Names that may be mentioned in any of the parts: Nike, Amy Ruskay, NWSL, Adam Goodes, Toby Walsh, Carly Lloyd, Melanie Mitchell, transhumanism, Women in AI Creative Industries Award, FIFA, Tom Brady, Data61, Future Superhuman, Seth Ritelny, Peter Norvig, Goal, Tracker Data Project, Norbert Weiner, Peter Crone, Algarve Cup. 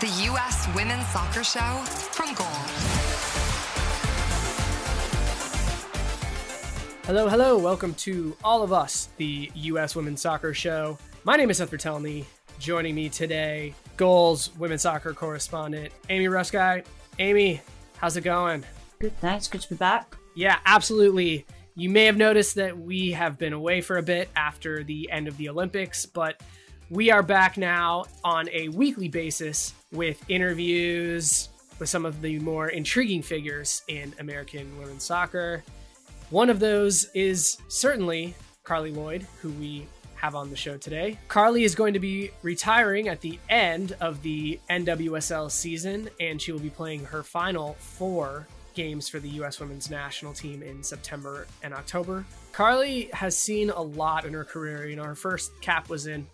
The U.S. Women's Soccer Show from Goal. Hello, hello. Welcome to All of Us, the U.S. Women's Soccer Show. My name is Seth Ritelny. Joining me today, Goal's women's soccer correspondent, Amy Ruskay. Amy, how's it going? Good, thanks. Good to be back. Yeah, absolutely. You may have noticed that we have been away for a bit after the end of the Olympics, but we are back now on a weekly basis with interviews with some of the more intriguing figures in American women's soccer. One of those is certainly Carly Lloyd, who we have on the show today. Carly is going to be retiring at the end of the NWSL season, and she will be playing her final four games for the U.S. women's national team in September and October. Carly has seen a lot in her career. You know, her first cap was in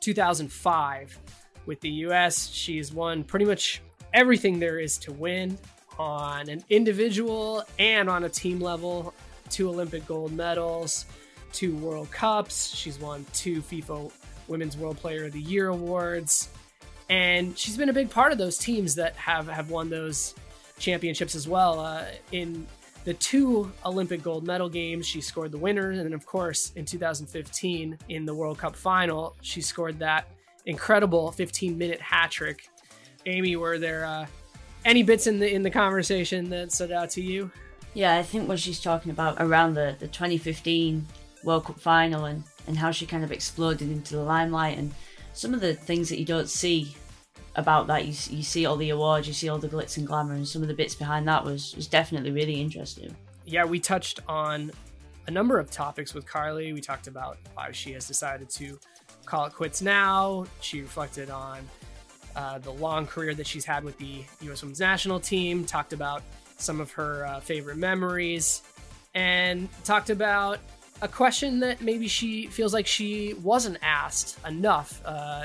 2005 with the U.S. She has won pretty much everything there is to win on an individual and on a team level. 2 Olympic gold medals, 2 World Cups. She's won 2 FIFA Women's World Player of the Year awards. And she's been a big part of those teams that have won those championships as well. In the 2 Olympic gold medal games, she scored the winner. And then, of course, in 2015, in the World Cup final, she scored that incredible 15-minute hat trick. Amy, were there any bits in the conversation that stood out to you? Yeah, I think what she's talking about around the 2015 World Cup final and how she kind of exploded into the limelight and some of the things that you don't see about that. You see all the awards, you see all the glitz and glamour, and some of the bits behind that was definitely really interesting. Yeah, we touched on a number of topics with Carly. We talked about why she has decided to call it quits now. She reflected on the long career that she's had with the U.S. Women's National Team, talked about some of her favorite memories, and talked about a question that maybe she feels like she wasn't asked enough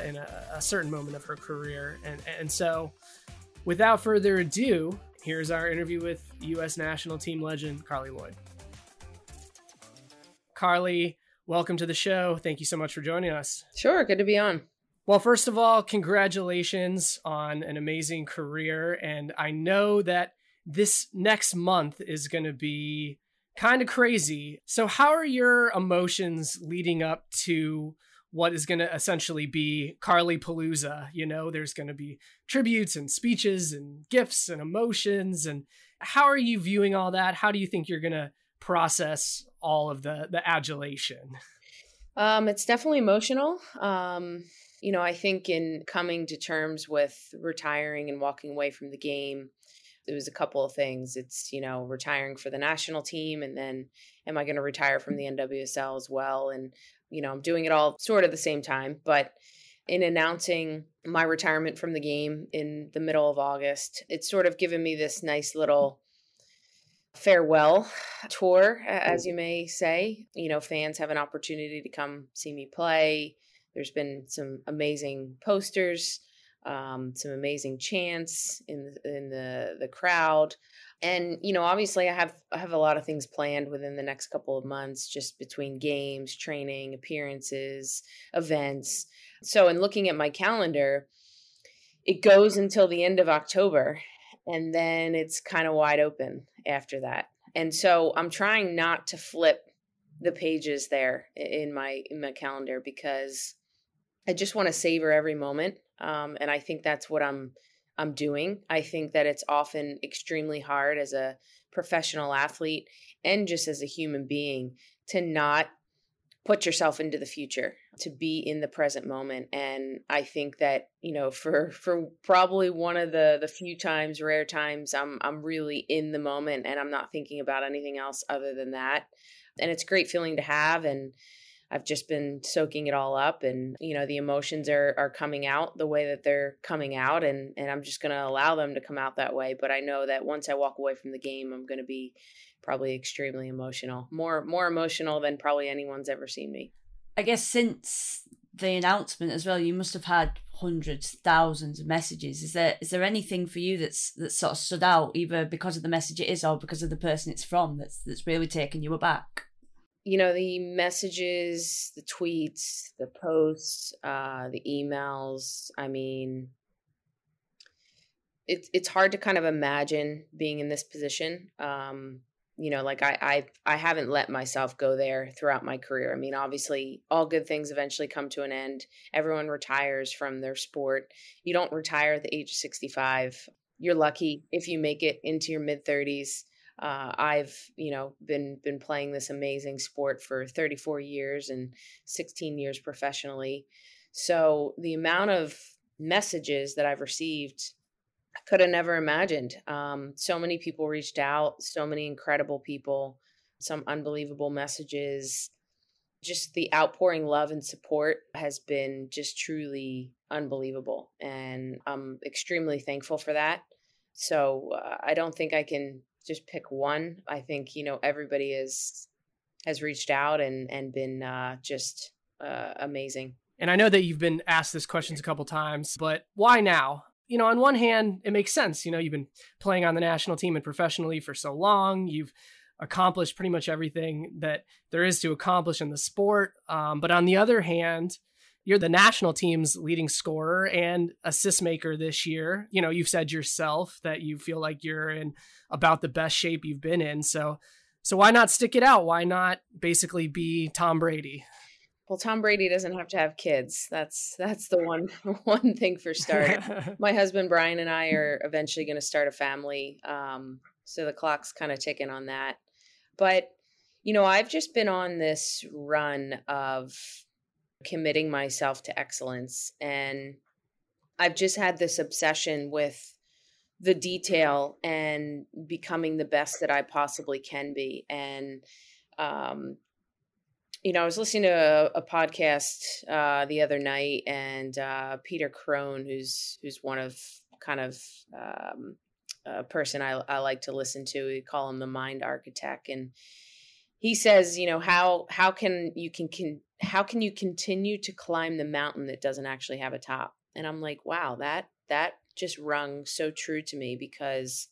in a certain moment of her career. And so without further ado, here's our interview with U.S. national team legend, Carly Lloyd. Carly, welcome to the show. Thank you so much for joining us. Sure. Good to be on. Well, first of all, congratulations on an amazing career. And I know that this next month is going to be kind of crazy. So how are your emotions leading up to what is going to essentially be Carly Palooza? You know, there's going to be tributes and speeches and gifts and emotions. And how are you viewing all that? How do you think you're going to process all of the adulation? It's definitely emotional. You know, I think in coming to terms with retiring and walking away from the game, it was a couple of things. It's, you know, retiring for the national team, and then am I going to retire from the NWSL as well? And, you know, I'm doing it all sort of the same time. But in announcing my retirement from the game in the middle of August, it's sort of given me this nice little farewell tour, as you may say. You know, fans have an opportunity to come see me play. There's been some amazing posters, some amazing chants in the crowd. And, you know, obviously I have a lot of things planned within the next couple of months, just between games, training, appearances, events. So in looking at my calendar, it goes until the end of October, and then it's kind of wide open after that. And so I'm trying not to flip the pages there in my calendar, because I just want to savor every moment. And I think that's what I'm doing. I think that it's often extremely hard as a professional athlete and just as a human being to not put yourself into the future, to be in the present moment. And I think that, you know, for probably one of the few times, rare times, I'm really in the moment and I'm not thinking about anything else other than that. And it's a great feeling to have. And I've just been soaking it all up, and, you know, the emotions are coming out the way that they're coming out, and I'm just going to allow them to come out that way. But I know that once I walk away from the game, I'm going to be probably extremely emotional, more emotional than probably anyone's ever seen me. I guess since the announcement as well, you must have had hundreds, thousands of messages. Is there anything for you that sort of stood out, either because of the message it is or because of the person it's from, that's really taken you aback? You know, the messages, the tweets, the posts, the emails. I mean, it's hard to kind of imagine being in this position. You know, like I haven't let myself go there throughout my career. I mean, obviously, all good things eventually come to an end. Everyone retires from their sport. You don't retire at the age of 65. You're lucky if you make it into your mid-30s. I've, you know, been playing this amazing sport for 34 years and 16 years professionally. So the amount of messages that I've received, I could have never imagined. So many people reached out, so many incredible people, some unbelievable messages. Just the outpouring love and support has been just truly unbelievable. And I'm extremely thankful for that. So I don't think I can just pick one. I think, you know, everybody has reached out and been just amazing. And I know that you've been asked this question a couple times, but why now? You know, on one hand, it makes sense. You know, you've been playing on the national team and professionally for so long. You've accomplished pretty much everything that there is to accomplish in the sport. But on the other hand, you're the national team's leading scorer and assist maker this year. You know, you've said yourself that you feel like you're in about the best shape you've been in. So why not stick it out? Why not basically be Tom Brady? Well, Tom Brady doesn't have to have kids. That's the one thing for start. My husband, Brian, and I are eventually going to start a family. So the clock's kind of ticking on that. But, you know, I've just been on this run of committing myself to excellence. And I've just had this obsession with the detail and becoming the best that I possibly can be. And, you know, I was listening to a podcast the other night, and Peter Crone, who's one of kind of a person I like to listen to. We call him the mind architect, and he says, you know, how can you continue to climb the mountain that doesn't actually have a top? And I'm like, wow, that just rung so true to me, because,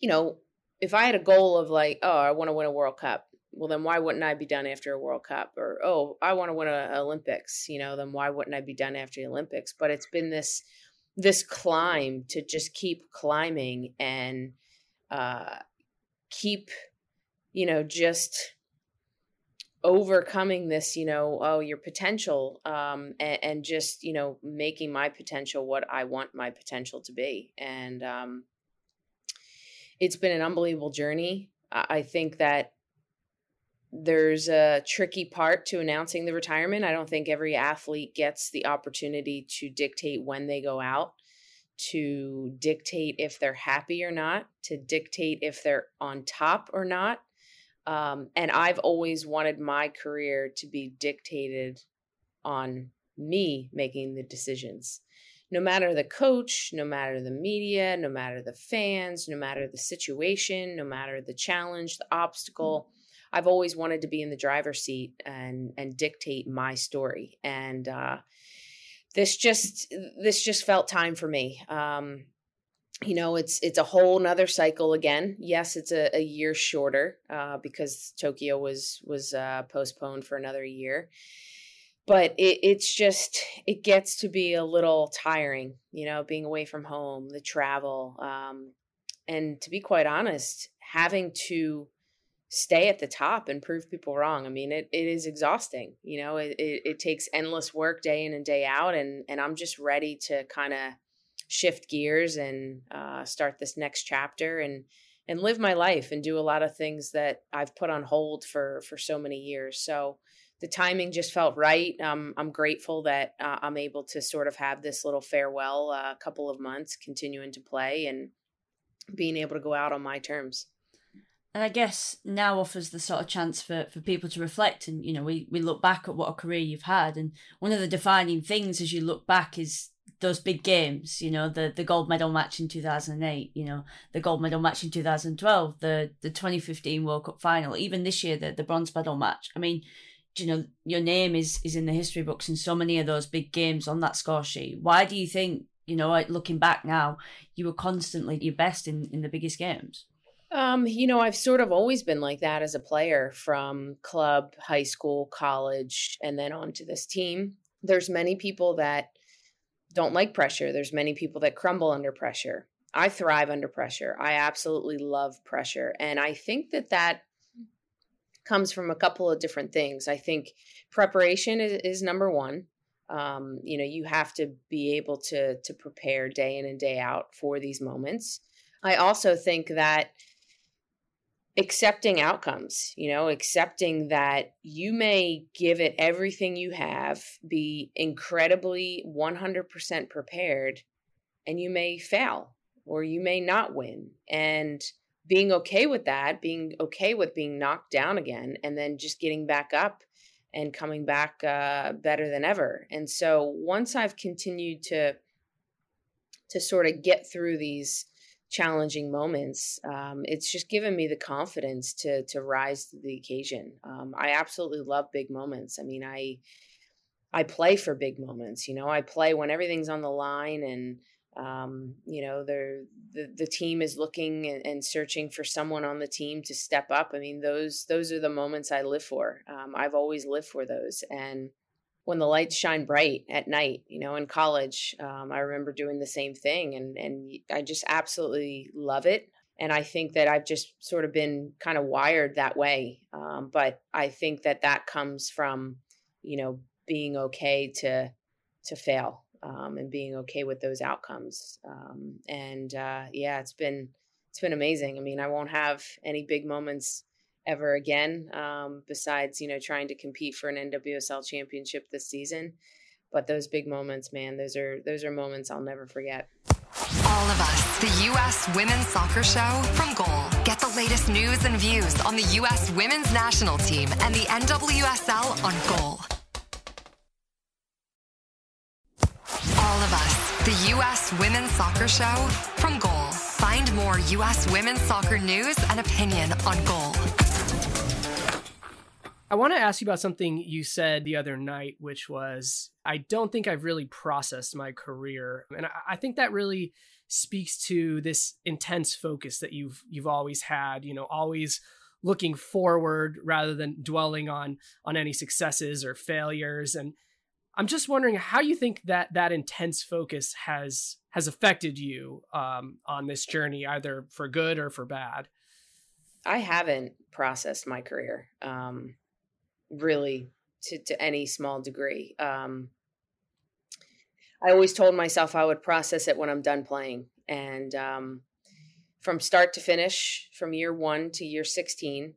you know, if I had a goal of like, oh, I want to win a World Cup. Well, then why wouldn't I be done after a World Cup? Or, oh, I want to win an Olympics, you know, then why wouldn't I be done after the Olympics? But it's been this climb to just keep climbing and keep, you know, just overcoming this, you know, oh, your potential and just, you know, making my potential what I want my potential to be. And it's been an unbelievable journey. I think that there's a tricky part to announcing the retirement. I don't think every athlete gets the opportunity to dictate when they go out, to dictate if they're happy or not, to dictate if they're on top or not. And I've always wanted my career to be dictated on me making the decisions. No matter the coach, no matter the media, no matter the fans, no matter the situation, no matter the challenge, the obstacle, I've always wanted to be in the driver's seat and dictate my story. And this just felt time for me. You know, it's a whole nother cycle again. Yes, it's a year shorter because Tokyo was postponed for another year. But it gets to be a little tiring, you know, being away from home, the travel. And to be quite honest, having to stay at the top and prove people wrong. I mean, it is exhausting. You know, it takes endless work day in and day out. And I'm just ready to kind of shift gears and start this next chapter and live my life and do a lot of things that I've put on hold for so many years. So the timing just felt right. I'm grateful that I'm able to sort of have this little farewell couple of months, continuing to play and being able to go out on my terms. And I guess now offers the sort of chance for people to reflect. And, you know, we look back at what a career you've had. And one of the defining things as you look back is those big games, you know, the gold medal match in 2008, you know, the gold medal match in 2012, the 2015 World Cup final, even this year, the bronze medal match. I mean, you know, your name is in the history books in so many of those big games on that score sheet. Why do you think, you know, looking back now, you were constantly your best in the biggest games? You know, I've sort of always been like that as a player, from club, high school, college, and then onto this team. There's many people that don't like pressure. There's many people that crumble under pressure. I thrive under pressure. I absolutely love pressure. And I think that comes from a couple of different things. I think preparation is number one. You know, you have to be able to prepare day in and day out for these moments. I also think that accepting outcomes, you know, accepting that you may give it everything you have, be incredibly 100% prepared, and you may fail or you may not win. And being okay with that, being okay with being knocked down again, and then just getting back up and coming back better than ever. And so once I've continued to sort of get through these challenging moments, it's just given me the confidence to rise to the occasion. I absolutely love big moments. I mean, I play for big moments. You know, I play when everything's on the line and you know, the team is looking and searching for someone on the team to step up. I mean, those are the moments I live for. I've always lived for those. And when the lights shine bright at night, you know, in college, I remember doing the same thing and I just absolutely love it. And I think that I've just sort of been kind of wired that way. But I think that comes from, you know, being okay to fail. And being okay with those outcomes. Yeah, it's been amazing. I mean, I won't have any big moments ever again, besides, you know, trying to compete for an NWSL championship this season. But those big moments, man, those are moments I'll never forget. All of Us, the U.S. Women's Soccer Show from Goal. Get the latest news and views on the U.S. Women's National Team and the NWSL on Goal. The U.S. Women's Soccer Show from Goal. Find more U.S. women's soccer news and opinion on Goal. I want to ask you about something you said the other night, which was, I don't think I've really processed my career. And I think that really speaks to this intense focus that you've always had, you know, always looking forward rather than dwelling on any successes or failures. And I'm just wondering how you think that intense focus has affected you on this journey, either for good or for bad. I haven't processed my career really to any small degree. I always told myself I would process it when I'm done playing. And from start to finish, from year 1 to year 16,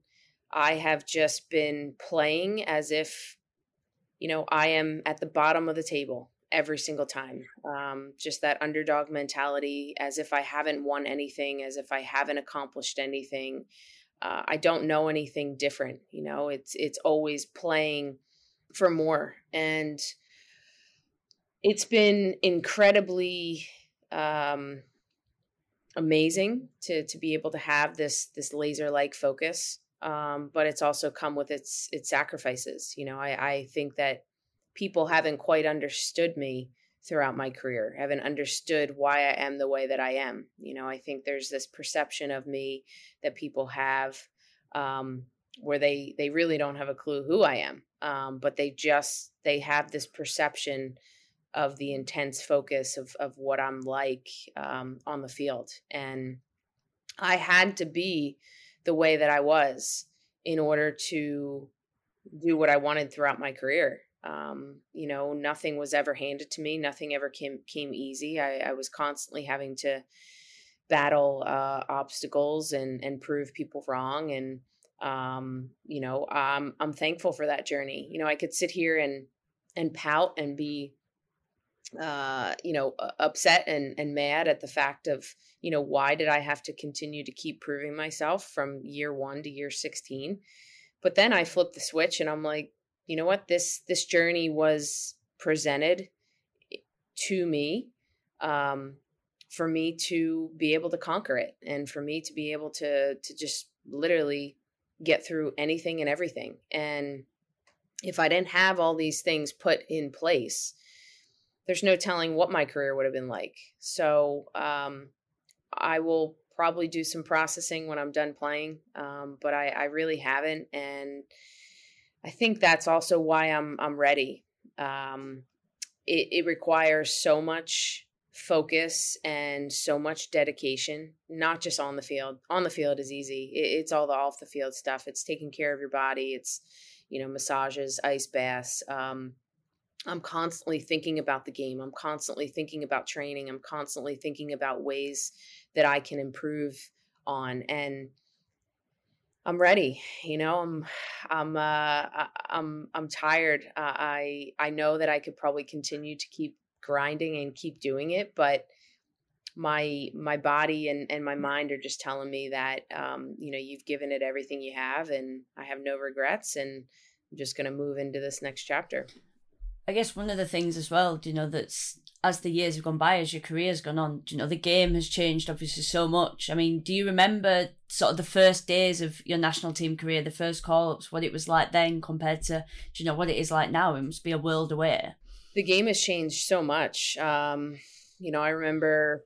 I have just been playing as if, you know, I am at the bottom of the table every single time. Just that underdog mentality, as if I haven't won anything, as if I haven't accomplished anything. I don't know anything different. You know, it's always playing for more. And it's been incredibly amazing to be able to have this laser-like focus. But it's also come with its sacrifices. You know, I think that people haven't quite understood me throughout my career, haven't understood why I am the way that I am. You know, I think there's this perception of me that people have where they really don't have a clue who I am, but they have this perception of the intense focus of what I'm like on the field. And I had to be the way that I was in order to do what I wanted throughout my career. You know, nothing was ever handed to me. Nothing ever came easy. I was constantly having to battle obstacles and prove people wrong. And, you know, I'm thankful for that journey. You know, I could sit here and pout and be, you know, upset and mad at the fact of, you know, why did I have to continue to keep proving myself from year 1 to year 16? But then I flipped the switch and I'm like, you know what, this journey was presented to me for me to be able to conquer it and for me to be able to just literally get through anything and everything. And if I didn't have all these things put in place, there's no telling what my career would have been like. So I will probably do some processing when I'm done playing, but I really haven't. And I think that's also why I'm ready. It requires so much focus and so much dedication, not just on the field. On the field is easy. It's all the off the field stuff. It's taking care of your body. It's, you know, massages, ice baths. I'm constantly thinking about the game. I'm constantly thinking about training. I'm constantly thinking about ways that I can improve on, and I'm ready. You know, I'm tired. I know that I could probably continue to keep grinding and keep doing it, but my body and my mind are just telling me that, you know, you've given it everything you have and I have no regrets, and I'm just going to move into this next chapter. I guess one of the things as well, you know, that's as the years have gone by, as your career's gone on, you know, the game has changed obviously so much. I mean, do you remember sort of the first days of your national team career, the first call-ups, what it was like then compared to, you know, what it is like now? It must be a world away. The game has changed so much. You know, I remember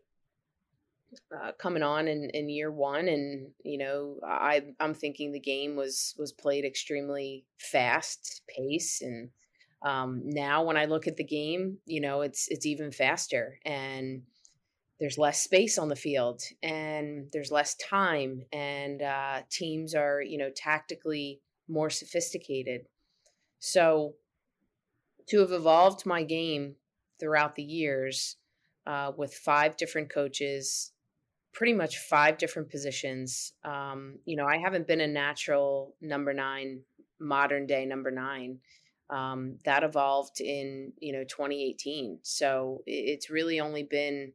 coming on in year 1 and, you know, I'm thinking the game was played extremely fast pace, and now when I look at the game, you know, it's even faster, and there's less space on the field and there's less time, and teams are, you know, tactically more sophisticated. So to have evolved my game throughout the years with 5 different coaches, pretty much 5 different positions, you know, I haven't been a natural number 9, modern day number 9. That evolved in, you know, 2018. So it's really only been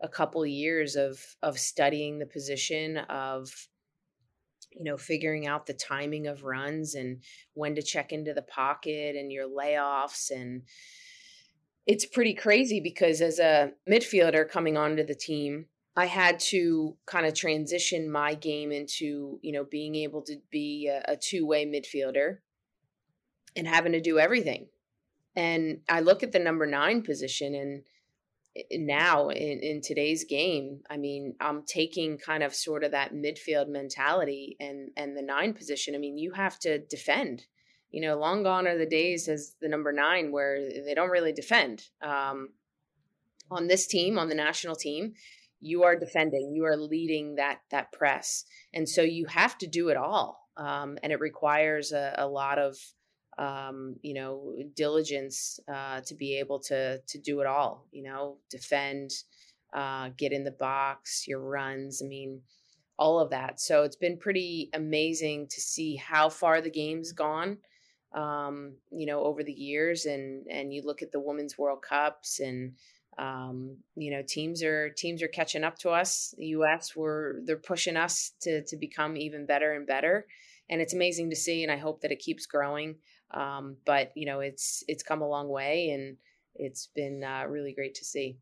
a couple years of studying the position, of, you know, figuring out the timing of runs and when to check into the pocket and your layoffs. And it's pretty crazy because as a midfielder coming onto the team, I had to kind of transition my game into, you know, being able to be a two-way midfielder and having to do everything. And I look at the number 9 position, and now in today's game, I mean, I'm taking kind of sort of that midfield mentality and the 9 position. I mean, you have to defend. You know, long gone are the days as the number 9 where they don't really defend. On this team, on the national team, you are defending, you are leading that press. And so you have to do it all. And it requires a lot of, you know, diligence, to be able to do it all, you know, defend, get in the box, your runs, I mean, all of that. So it's been pretty amazing to see how far the game's gone, you know, over the years, and you look at the Women's World Cups and, you know, teams are catching up to us. The U.S. they're pushing us to become even better and better. And it's amazing to see, and I hope that it keeps growing. But, you know, it's come a long way, and it's been really great to see.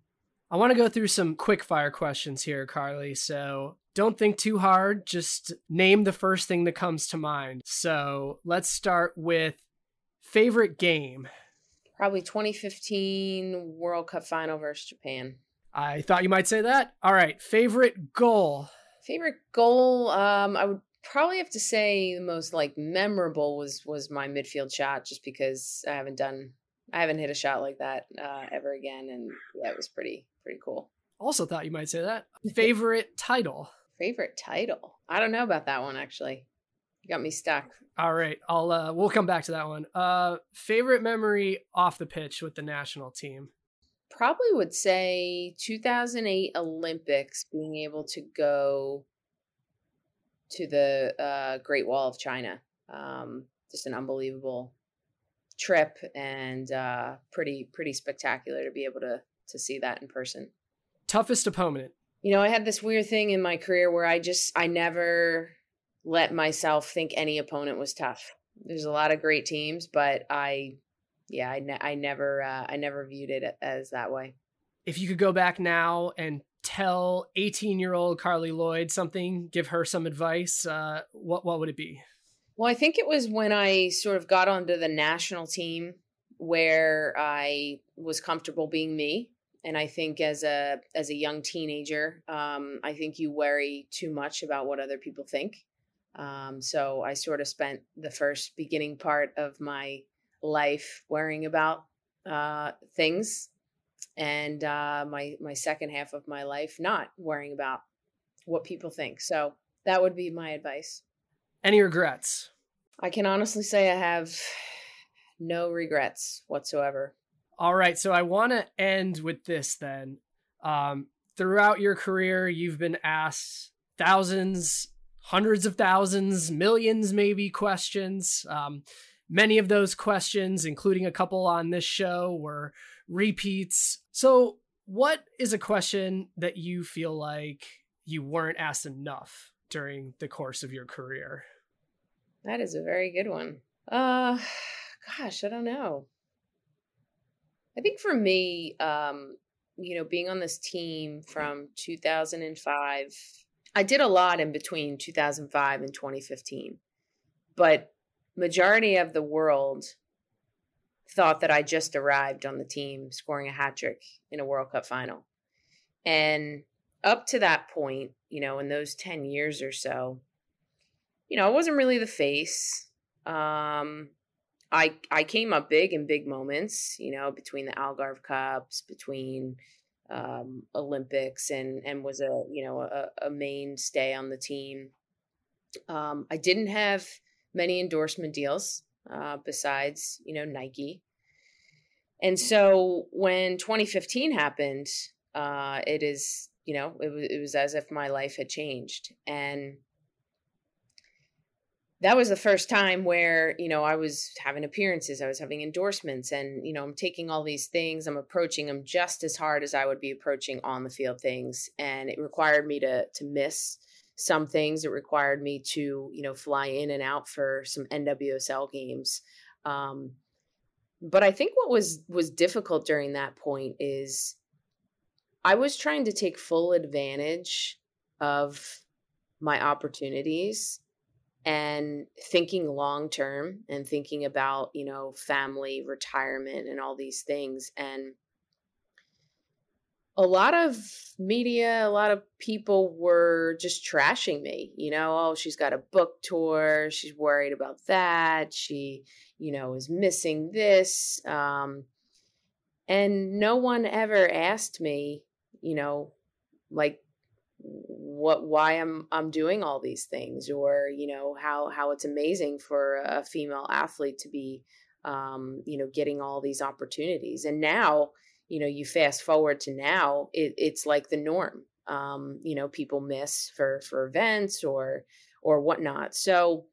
I want to go through some quick fire questions here, Carly. So Don't think too hard, just name the first thing that comes to mind. So let's start with favorite game. Probably 2015 World Cup final versus Japan. I thought you might say that. All right, favorite goal. Favorite goal, I would probably have to say the most like memorable was my midfield shot, just because I haven't hit a shot like that ever again, and that was pretty cool. Also thought you might say that. Favorite title. Favorite title. I don't know about that one, actually. You got me stuck. All right. We'll come back to that one. Favorite memory off the pitch with the national team. Probably would say 2008 Olympics, being able to go to the Great Wall of China. Just an unbelievable trip, and pretty spectacular to be able to see that in person. Toughest opponent. You know, I had this weird thing in my career where I never let myself think any opponent was tough. There's a lot of great teams, but I never viewed it as that way. If you could go back now and tell 18-year-old Carly Lloyd something, give her some advice, what would it be? Well, I think it was when I sort of got onto the national team where I was comfortable being me. And I think as a young teenager, I think you worry too much about what other people think. So I sort of spent the first beginning part of my life worrying about things, and my second half of my life not worrying about what people think. So that would be my advice. Any regrets? I can honestly say I have no regrets whatsoever. All right, so I want to end with this then. Throughout your career, you've been asked thousands, hundreds of thousands, millions maybe questions. Many of those questions, including a couple on this show, were repeats. So what is a question that you feel like you weren't asked enough during the course of your career? That is a very good one. Gosh, I don't know. I think for me, you know, being on this team from 2005, I did a lot in between 2005 and 2015, but majority of the world thought that I just arrived on the team scoring a hat trick in a World Cup final. And up to that point, you know, in those 10 years or so, you know, I wasn't really the face. I came up big in big moments, you know, between the Algarve Cups, between Olympics, and was a mainstay on the team. I didn't have many endorsement deals besides, you know, Nike. And so when 2015 happened, it was as if my life had changed. And that was the first time where, you know, I was having appearances, I was having endorsements, and, you know, I'm taking all these things, I'm approaching them just as hard as I would be approaching on the field things. And it required me to miss some things. It required me to, you know, fly in and out for some NWSL games. But I think what was difficult during that point is I was trying to take full advantage of my opportunities and thinking long-term and thinking about, you know, family, retirement, and all these things. And a lot of media, a lot of people were just trashing me, you know, oh, she's got a book tour. She's worried about that. She, you know, is missing this. And no one ever asked me, you know, like, why I'm doing all these things, or, you know, how it's amazing for a female athlete to be, you know, getting all these opportunities. And now, you know, you fast forward to now, it's like the norm. You know, people miss for events or whatnot. So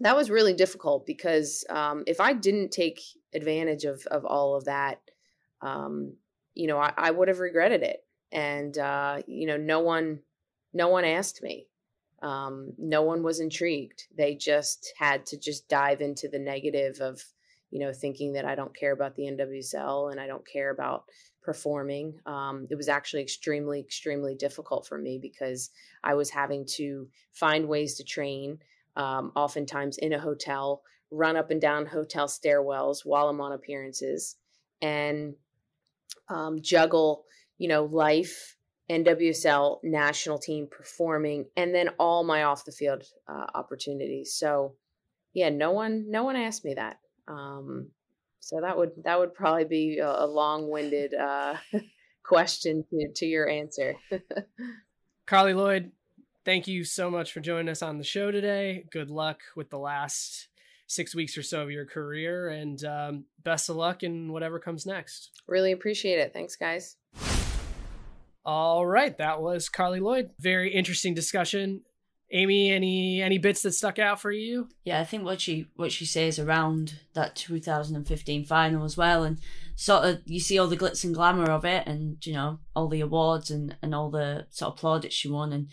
that was really difficult because if I didn't take advantage of all of that, you know, I would have regretted it. And, you know, no one asked me. No one was intrigued. They just had to dive into the negative of, you know, thinking that I don't care about the NWSL and I don't care about performing. It was actually extremely, extremely difficult for me because I was having to find ways to train, oftentimes in a hotel, run up and down hotel stairwells while I'm on appearances, and juggle, you know, life, NWSL, national team, performing, and then all my off the field opportunities. So yeah, no one asked me that. So that would probably be a long-winded question to your answer. Carly Lloyd, thank you so much for joining us on the show today. Good luck with the last 6 weeks or so of your career, and best of luck in whatever comes next. Really appreciate it. Thanks, guys. All right. That was Carly Lloyd. Very interesting discussion. Amy, any bits that stuck out for you? Yeah, I think what she says around that 2015 final as well, and sort of you see all the glitz and glamour of it, and you know all the awards and all the sort of plaudits she won, and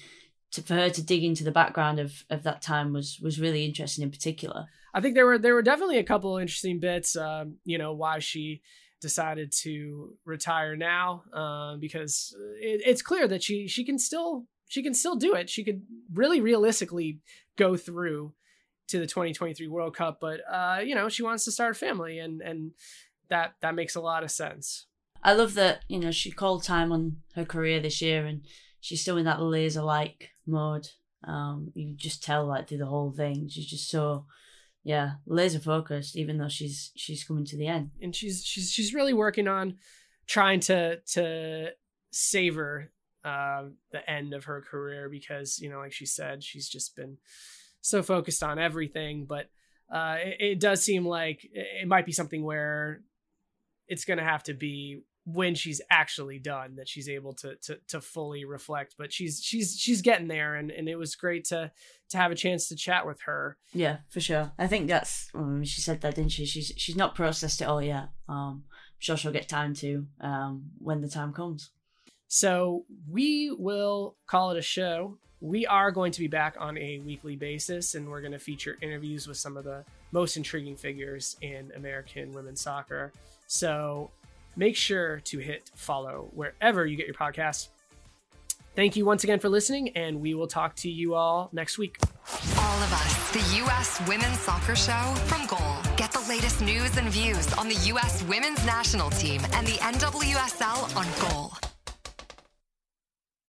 for her to dig into the background of that time was really interesting in particular. I think there were definitely a couple of interesting bits. You know, why she decided to retire now, because it's clear that she can still do it. She could really realistically go through to the 2023 World Cup, but you know, she wants to start a family, and that makes a lot of sense. I love that, you know, she called time on her career this year, and she's still in that laser-like mode. You can just tell, like, through the whole thing, she's just so, yeah, laser focused, even though she's coming to the end, and she's really working on trying to savor the end of her career, because, you know, like she said, she's just been so focused on everything, but it does seem like it might be something where it's going to have to be when she's actually done that she's able to fully reflect, but she's getting there, and it was great to have a chance to chat with her. Yeah, for sure. I think that's, she said that, didn't she? She's not processed it all yet. I'm sure she'll get time to, when the time comes. So we will call it a show. We are going to be back on a weekly basis, and we're going to feature interviews with some of the most intriguing figures in American women's soccer. So make sure to hit follow wherever you get your podcasts. Thank you once again for listening, and we will talk to you all next week. All of Us, the U.S. Women's Soccer Show from Goal. Get the latest news and views on the U.S. Women's National Team and the NWSL on Goal.